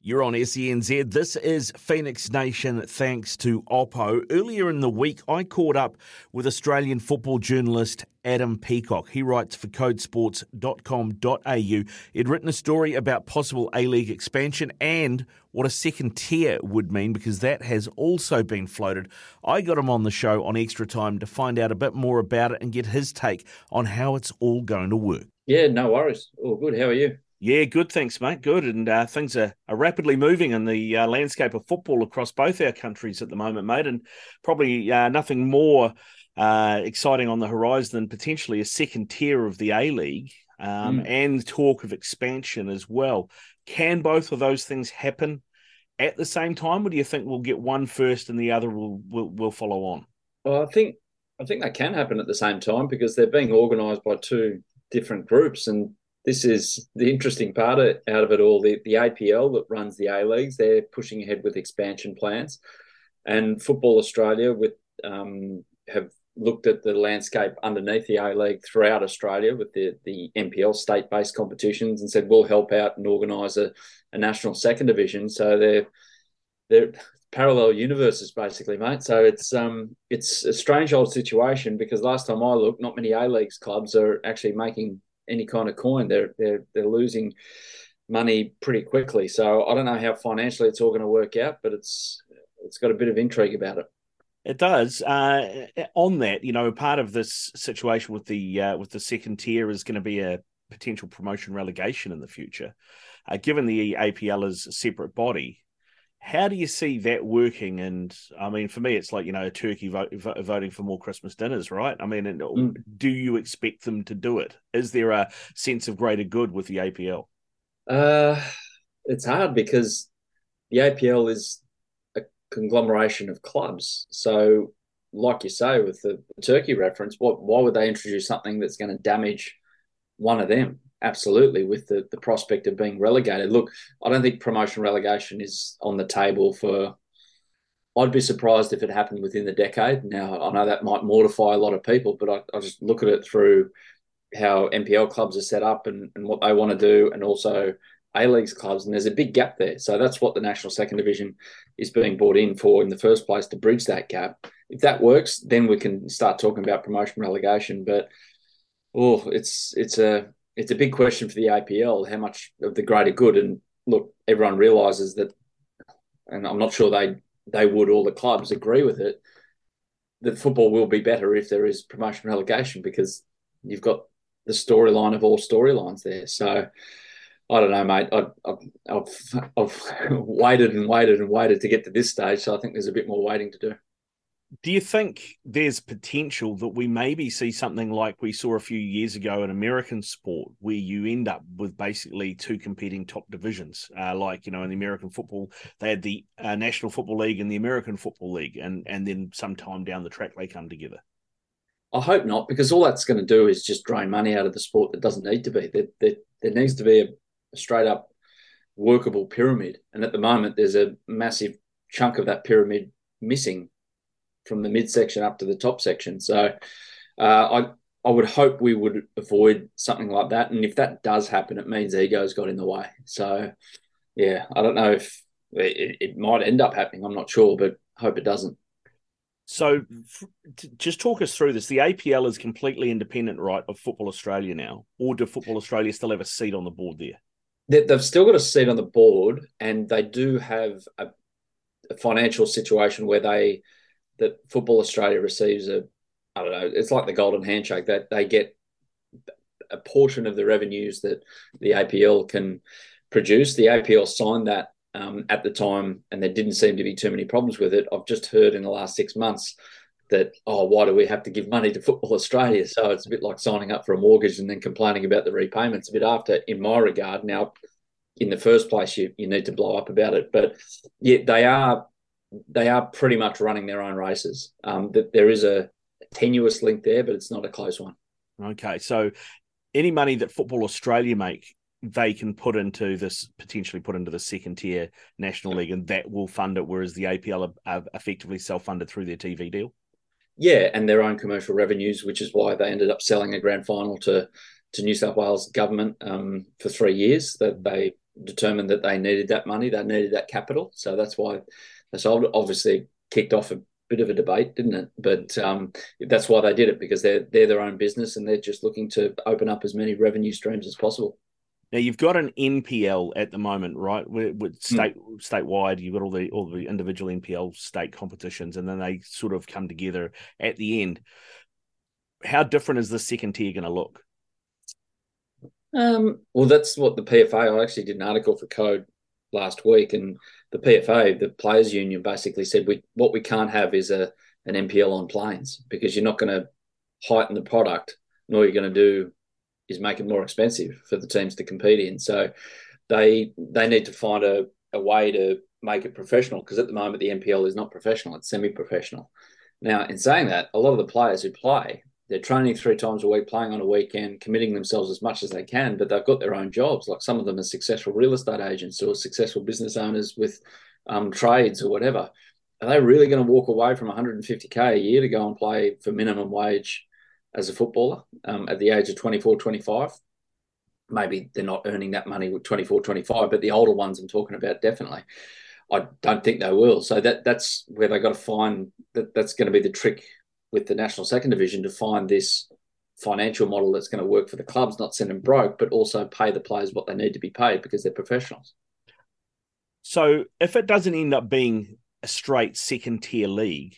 You're on SENZ. This is Phoenix Nation, thanks to Oppo. Earlier in the week, I caught up with Australian football journalist Adam Peacock. He writes for codesports.com.au. He'd written a story about possible A-League expansion and what a second tier would mean, because that has also been floated. I got him on the show on Extra Time to find out a bit more about it and get his take on how it's all going to work. Yeah, no worries. All good. How are you? Yeah, good. Thanks, mate. Good. And things are rapidly moving in the landscape of football across both our countries at the moment, mate. And probably nothing more exciting on the horizon than potentially a second tier of the A-League and talk of expansion as well. Can both of those things happen at the same time, or do you think we'll get one first and the other will follow on? Well, I think they can happen at the same time because they're being organised by two different groups. And this is the interesting part out of it all. The APL that runs the A-Leagues, they're pushing ahead with expansion plans. And Football Australia have looked at the landscape underneath the A-League throughout Australia with the NPL state-based competitions and said, we'll help out and organise a national second division. So they're parallel universes, basically, mate. So it's a strange old situation because last time I looked, not many A-Leagues clubs are actually making any kind of coin. They're losing money pretty quickly. So I don't know how financially it's all going to work out, but it's got a bit of intrigue about it. It does. On that, you know, part of this situation with the second tier is going to be a potential promotion relegation in the future. Given the APL is a separate body, how do you see that working? And I mean, for me, it's like, you know, a turkey voting for more Christmas dinners, right? I mean, and do you expect them to do it? Is there a sense of greater good with the APL? It's hard because the APL is a conglomeration of clubs. So like you say, with the turkey reference, why would they introduce something that's going to damage one of them? Absolutely, with the prospect of being relegated. Look, I don't think promotion relegation is on the table for... I'd be surprised if it happened within the decade. Now, I know that might mortify a lot of people, but I just look at it through how NPL clubs are set up and what they want to do, and also A-Leagues clubs, and there's a big gap there. So that's what the National Second Division is being brought in for in the first place, to bridge that gap. If that works, then we can start talking about promotion relegation. But, oh, it's a big question for the APL, how much of the greater good. And look, everyone realises that, and I'm not sure they would, all the clubs agree with it, that football will be better if there is promotion relegation, because you've got the storyline of all storylines there. So I don't know, mate. I've waited to get to this stage, so I think there's a bit more waiting to do. Do you think there's potential that we maybe see something like we saw a few years ago in American sport, where you end up with basically two competing top divisions? Like, you know, in the American football, they had the National Football League and the American Football League, and then sometime down the track, they come together. I hope not, because all that's going to do is just drain money out of the sport that doesn't need to be. There needs to be a straight-up workable pyramid, and at the moment, there's a massive chunk of that pyramid missing from the midsection up to the top section. So I would hope we would avoid something like that. And if that does happen, it means ego's got in the way. So, yeah, I don't know if it might end up happening. I'm not sure, but hope it doesn't. So just talk us through this. The APL is completely independent, right, of Football Australia now, or do Football Australia still have a seat on the board there? They've still got a seat on the board, and they do have a financial situation where they... that Football Australia receives I don't know, it's like the golden handshake, that they get a portion of the revenues that the APL can produce. The APL signed that at the time, and there didn't seem to be too many problems with it. I've just heard in the last 6 months that, why do we have to give money to Football Australia? So it's a bit like signing up for a mortgage and then complaining about the repayments a bit after, in my regard. Now, in the first place, you need to blow up about it. But yeah, they are pretty much running their own races. There is a tenuous link there, but it's not a close one. Okay, so any money that Football Australia make, they can potentially put into the second tier national league, and that will fund it, whereas the APL are effectively self-funded through their TV deal. Yeah, and their own commercial revenues, which is why they ended up selling a grand final to New South Wales government for 3 years. That they determined that they needed that money, they needed that capital, so that's why they sold it. Obviously, kicked off a bit of a debate, didn't it? But that's why they did it, because they're their own business and they're just looking to open up as many revenue streams as possible. Now, you've got an NPL at the moment, right? With statewide, you've got all the individual NPL state competitions, and then they sort of come together at the end. How different is the second tier going to look? Well, that's what the PFA. I actually did an article for Code last week, and the PFA, the Players Union, basically said what we can't have is an NPL on planes, because you're not going to heighten the product, nor you're going to do is make it more expensive for the teams to compete in. So they need to find a way to make it professional, because at the moment the NPL is not professional, it's semi-professional. Now, in saying that, a lot of the players who play, they're training 3 times a week, playing on a weekend, committing themselves as much as they can, but they've got their own jobs. Like, some of them are successful real estate agents or successful business owners with trades or whatever. Are they really going to walk away from $150K a year to go and play for minimum wage as a footballer at the age of 24, 25? Maybe they're not earning that money with 24, 25, but the older ones I'm talking about, definitely. I don't think they will. So that's where they got to find, that's going to be the trick with the National Second Division, to find this financial model that's going to work for the clubs, not send them broke, but also pay the players what they need to be paid, because they're professionals. So if it doesn't end up being a straight second tier league,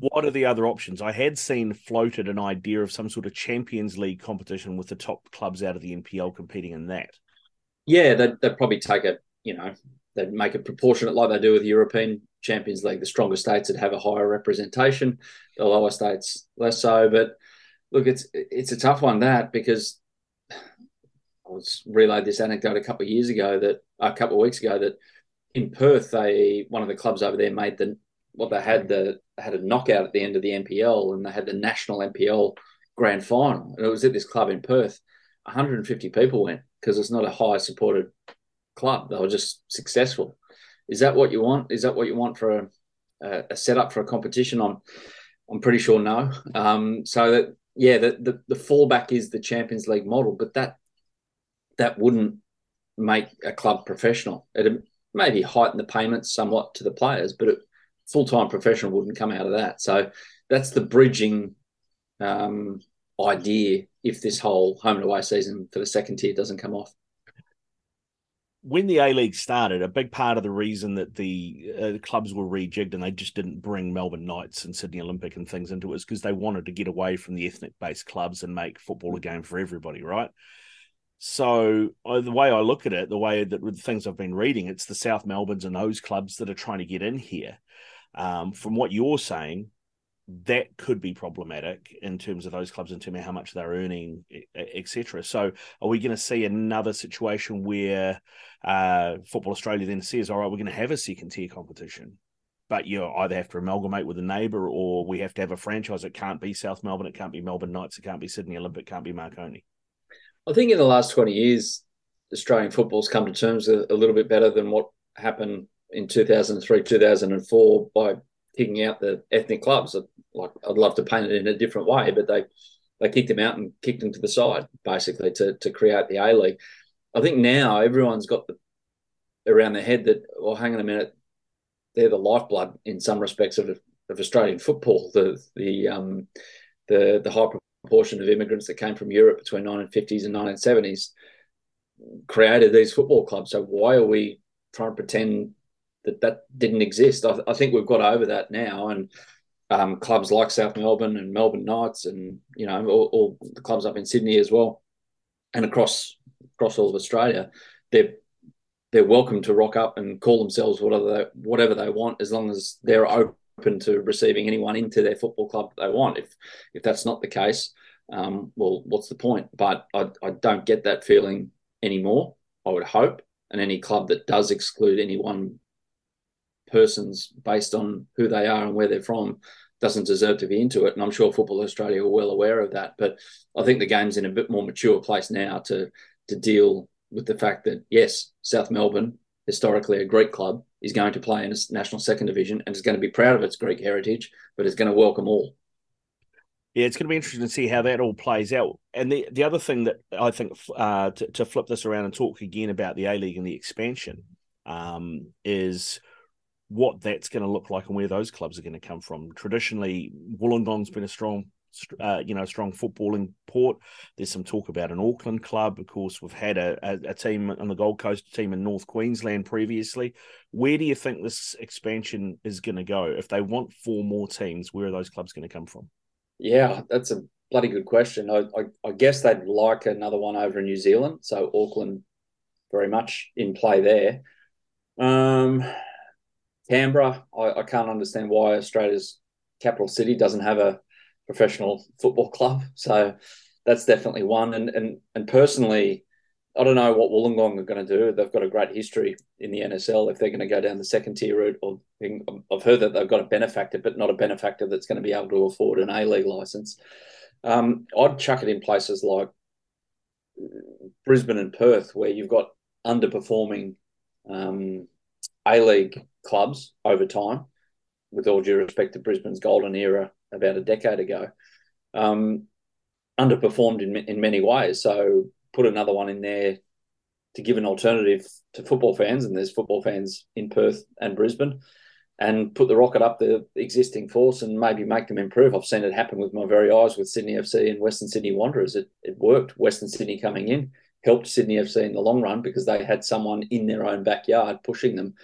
what are the other options? I had seen floated an idea of some sort of Champions League competition with the top clubs out of the NPL competing in that. Yeah, they'd probably take a, they'd make it proportionate like they do with the European Champions League. The stronger states would have a higher representation, the lower states less so. But look, it's a tough one, that, because I was relayed this anecdote a couple of weeks ago that in Perth, one of the clubs over there made had a knockout at the end of the NPL, and they had the national NPL grand final. And it was at this club in Perth. 150 people went, because it's not a high supported club. They were just successful. Is that what you want? Is that what you want for a setup for a competition? I'm pretty sure no. The fallback is the Champions League model, but that wouldn't make a club professional. It'd maybe heighten the payments somewhat to the players, but full-time professional wouldn't come out of that. So that's the bridging idea if this whole home and away season for the second tier doesn't come off. When the A-League started, a big part of the reason that the clubs were rejigged and they just didn't bring Melbourne Knights and Sydney Olympic and things into it is because they wanted to get away from the ethnic-based clubs and make football a game for everybody, right? So the way I look at it, the way that with the things I've been reading, it's the South Melbournes and those clubs that are trying to get in here. From what you're saying, that could be problematic in terms of those clubs, in terms of how much they're earning, etc. So are we going to see another situation where Football Australia then says, all right, we're going to have a second-tier competition, but you either have to amalgamate with a neighbour or we have to have a franchise. It can't be South Melbourne, it can't be Melbourne Knights, it can't be Sydney Olympic, it can't be Marconi. I think in the last 20 years, Australian football's come to terms a little bit better than what happened in 2003, 2004, by kicking out the ethnic clubs. Like, I'd love to paint it in a different way, but they kicked them out and kicked them to the side, basically, to create the A-League. I think now everyone's got around their head that, well, hang on a minute, they're the lifeblood in some respects of Australian football, the high proportion of immigrants that came from Europe between 1950s and 1970s created these football clubs. So why are we trying to pretend that didn't exist? I think we've got over that now, and clubs like South Melbourne and Melbourne Knights and, all the clubs up in Sydney as well and across all of Australia, they're welcome to rock up and call themselves whatever they want, as long as they're open to receiving anyone into their football club that they want. If that's not the case, well, what's the point? But I don't get that feeling anymore, I would hope. and any club that does exclude any one person's based on who they are and where they're from doesn't deserve to be into it. And I'm sure Football Australia are well aware of that. But I think the game's in a bit more mature place now to deal with the fact that, yes, South Melbourne, historically a Greek club, is going to play in a national second division and is going to be proud of its Greek heritage, but is going to welcome all. Yeah, it's going to be interesting to see how that all plays out. And the other thing that I think to flip this around and talk again about the A-League and the expansion is what that's going to look like and where those clubs are going to come from. Traditionally, Wollongong's been a strong footballing port. There's some talk about an Auckland club. Of course, we've had a team on the Gold Coast, a team in North Queensland previously. Where do you think this expansion is going to go? If they want four more teams, where are those clubs going to come from? Yeah, that's a bloody good question. I guess they'd like another one over in New Zealand. So Auckland very much in play there. Canberra, I can't understand why Australia's capital city doesn't have a professional football club, so that's definitely one. And personally, I don't know what Wollongong are going to do. They've got a great history in the NSL. If they're going to go down the second tier route, or I've heard that they've got a benefactor, but not a benefactor that's going to be able to afford an A-League license. I'd chuck it in places like Brisbane and Perth, where you've got underperforming A-League clubs over time. With all due respect to Brisbane's golden era about a decade ago, underperformed in many ways. So put another one in there to give an alternative to football fans, and there's football fans in Perth and Brisbane, and put the rocket up the existing force and maybe make them improve. I've seen it happen with my very eyes with Sydney FC and Western Sydney Wanderers. It worked. Western Sydney coming in helped Sydney FC in the long run because they had someone in their own backyard pushing them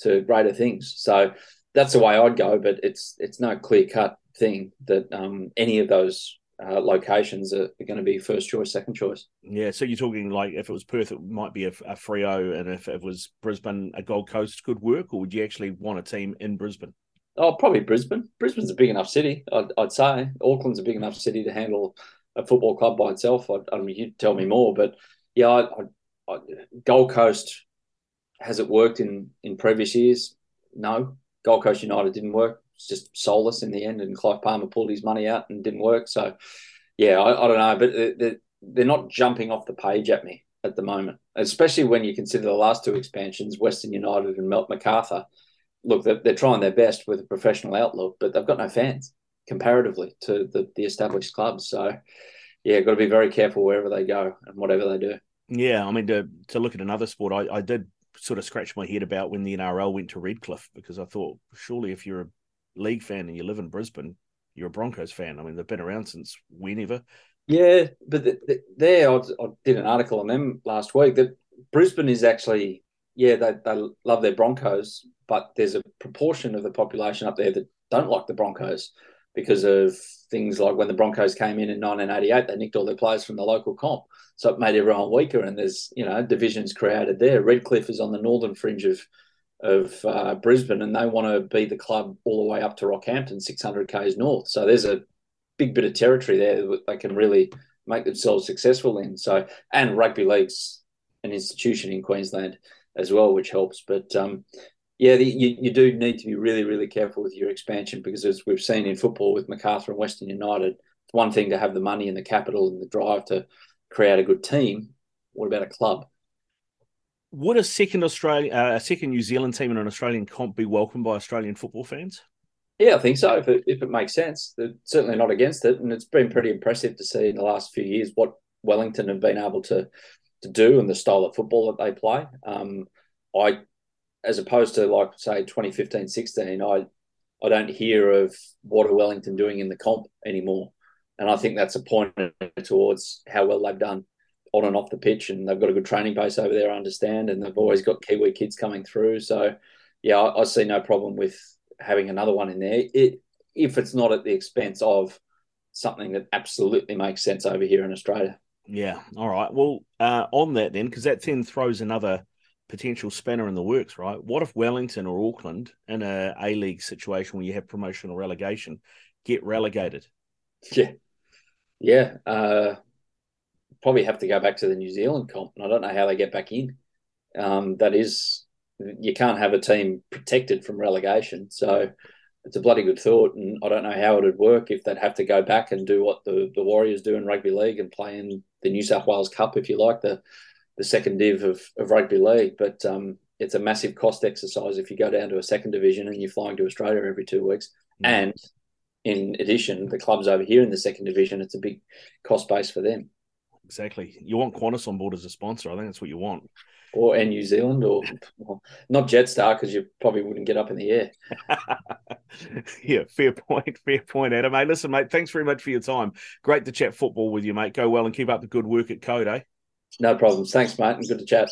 to greater things. So that's the way I'd go, but it's no clear-cut thing that any of those locations are going to be first choice, second choice. Yeah, so you're talking like if it was Perth, it might be a Freo, and if it was Brisbane, a Gold Coast could work, or would you actually want a team in Brisbane? Oh, probably Brisbane. Brisbane's a big enough city, I'd say. Auckland's a big enough city to handle a football club by itself. I mean, you'd tell me more, but yeah, Gold Coast, has it worked in previous years? No. Gold Coast United didn't work. It's just soulless in the end, and Clive Palmer pulled his money out and didn't work. So, yeah, I don't know, but they're not jumping off the page at me at the moment, especially when you consider the last two expansions, Western United and Mount MacArthur. Look, they're trying their best with a professional outlook, but they've got no fans comparatively to the established clubs. So, yeah, got to be very careful wherever they go and whatever they do. Yeah, I mean, to look at another sport, I did sort of scratched my head about when the NRL went to Redcliffe, because I thought, surely if you're a league fan and you live in Brisbane, you're a Broncos fan. I mean, they've been around since whenever. Yeah, but I did an article on them last week that Brisbane is actually, yeah, they love their Broncos, but there's a proportion of the population up there that don't like the Broncos because of things like when the Broncos came in 1988, they nicked all their players from the local comp. So it made everyone weaker, and there's, you know, divisions created there. Redcliffe is on the northern fringe of Brisbane, and they want to be the club all the way up to Rockhampton, 600 k's north. So there's a big bit of territory there that they can really make themselves successful in. So, and rugby league's an institution in Queensland as well, which helps. But yeah, you do need to be really, really careful with your expansion, because as we've seen in football with MacArthur and Western United, it's one thing to have the money and the capital and the drive to create a good team. What about a club? Would a second New Zealand team in an Australian comp be welcomed by Australian football fans? Yeah, I think so, if it makes sense. They're certainly not against it, and it's been pretty impressive to see in the last few years what Wellington have been able to do and the style of football that they play. As opposed to, like, say, 2015-16, I don't hear of what Wellington doing in the comp anymore. And I think that's a point towards how well they've done on and off the pitch. And they've got a good training base over there, I understand. And they've always got Kiwi kids coming through. So, yeah, I see no problem with having another one in there, if it's not at the expense of something that absolutely makes sense over here in Australia. Yeah. All right. Well, on that then, because that then throws another potential spanner in the works, right? What if Wellington or Auckland, in an A-League situation where you have promotion or relegation, get relegated? Yeah. Probably have to go back to the New Zealand comp, and I don't know how they get back in. that is, you can't have a team protected from relegation. So it's a bloody good thought, and I don't know how it would work if they'd have to go back and do what the Warriors do in rugby league and play in the New South Wales Cup, if you like, the second div of rugby league. But it's a massive cost exercise if you go down to a second division and you're flying to Australia every 2 weeks. Mm. And in addition, the clubs over here in the second division, it's a big cost base for them. Exactly. You want Qantas on board as a sponsor. I think that's what you want. Or in New Zealand, or not Jetstar, because you probably wouldn't get up in the air. Yeah, fair point, Adam. Hey, listen, mate, thanks very much for your time. Great to chat football with you, mate. Go well and keep up the good work at Code, eh? No problems. Thanks, mate, and good to chat.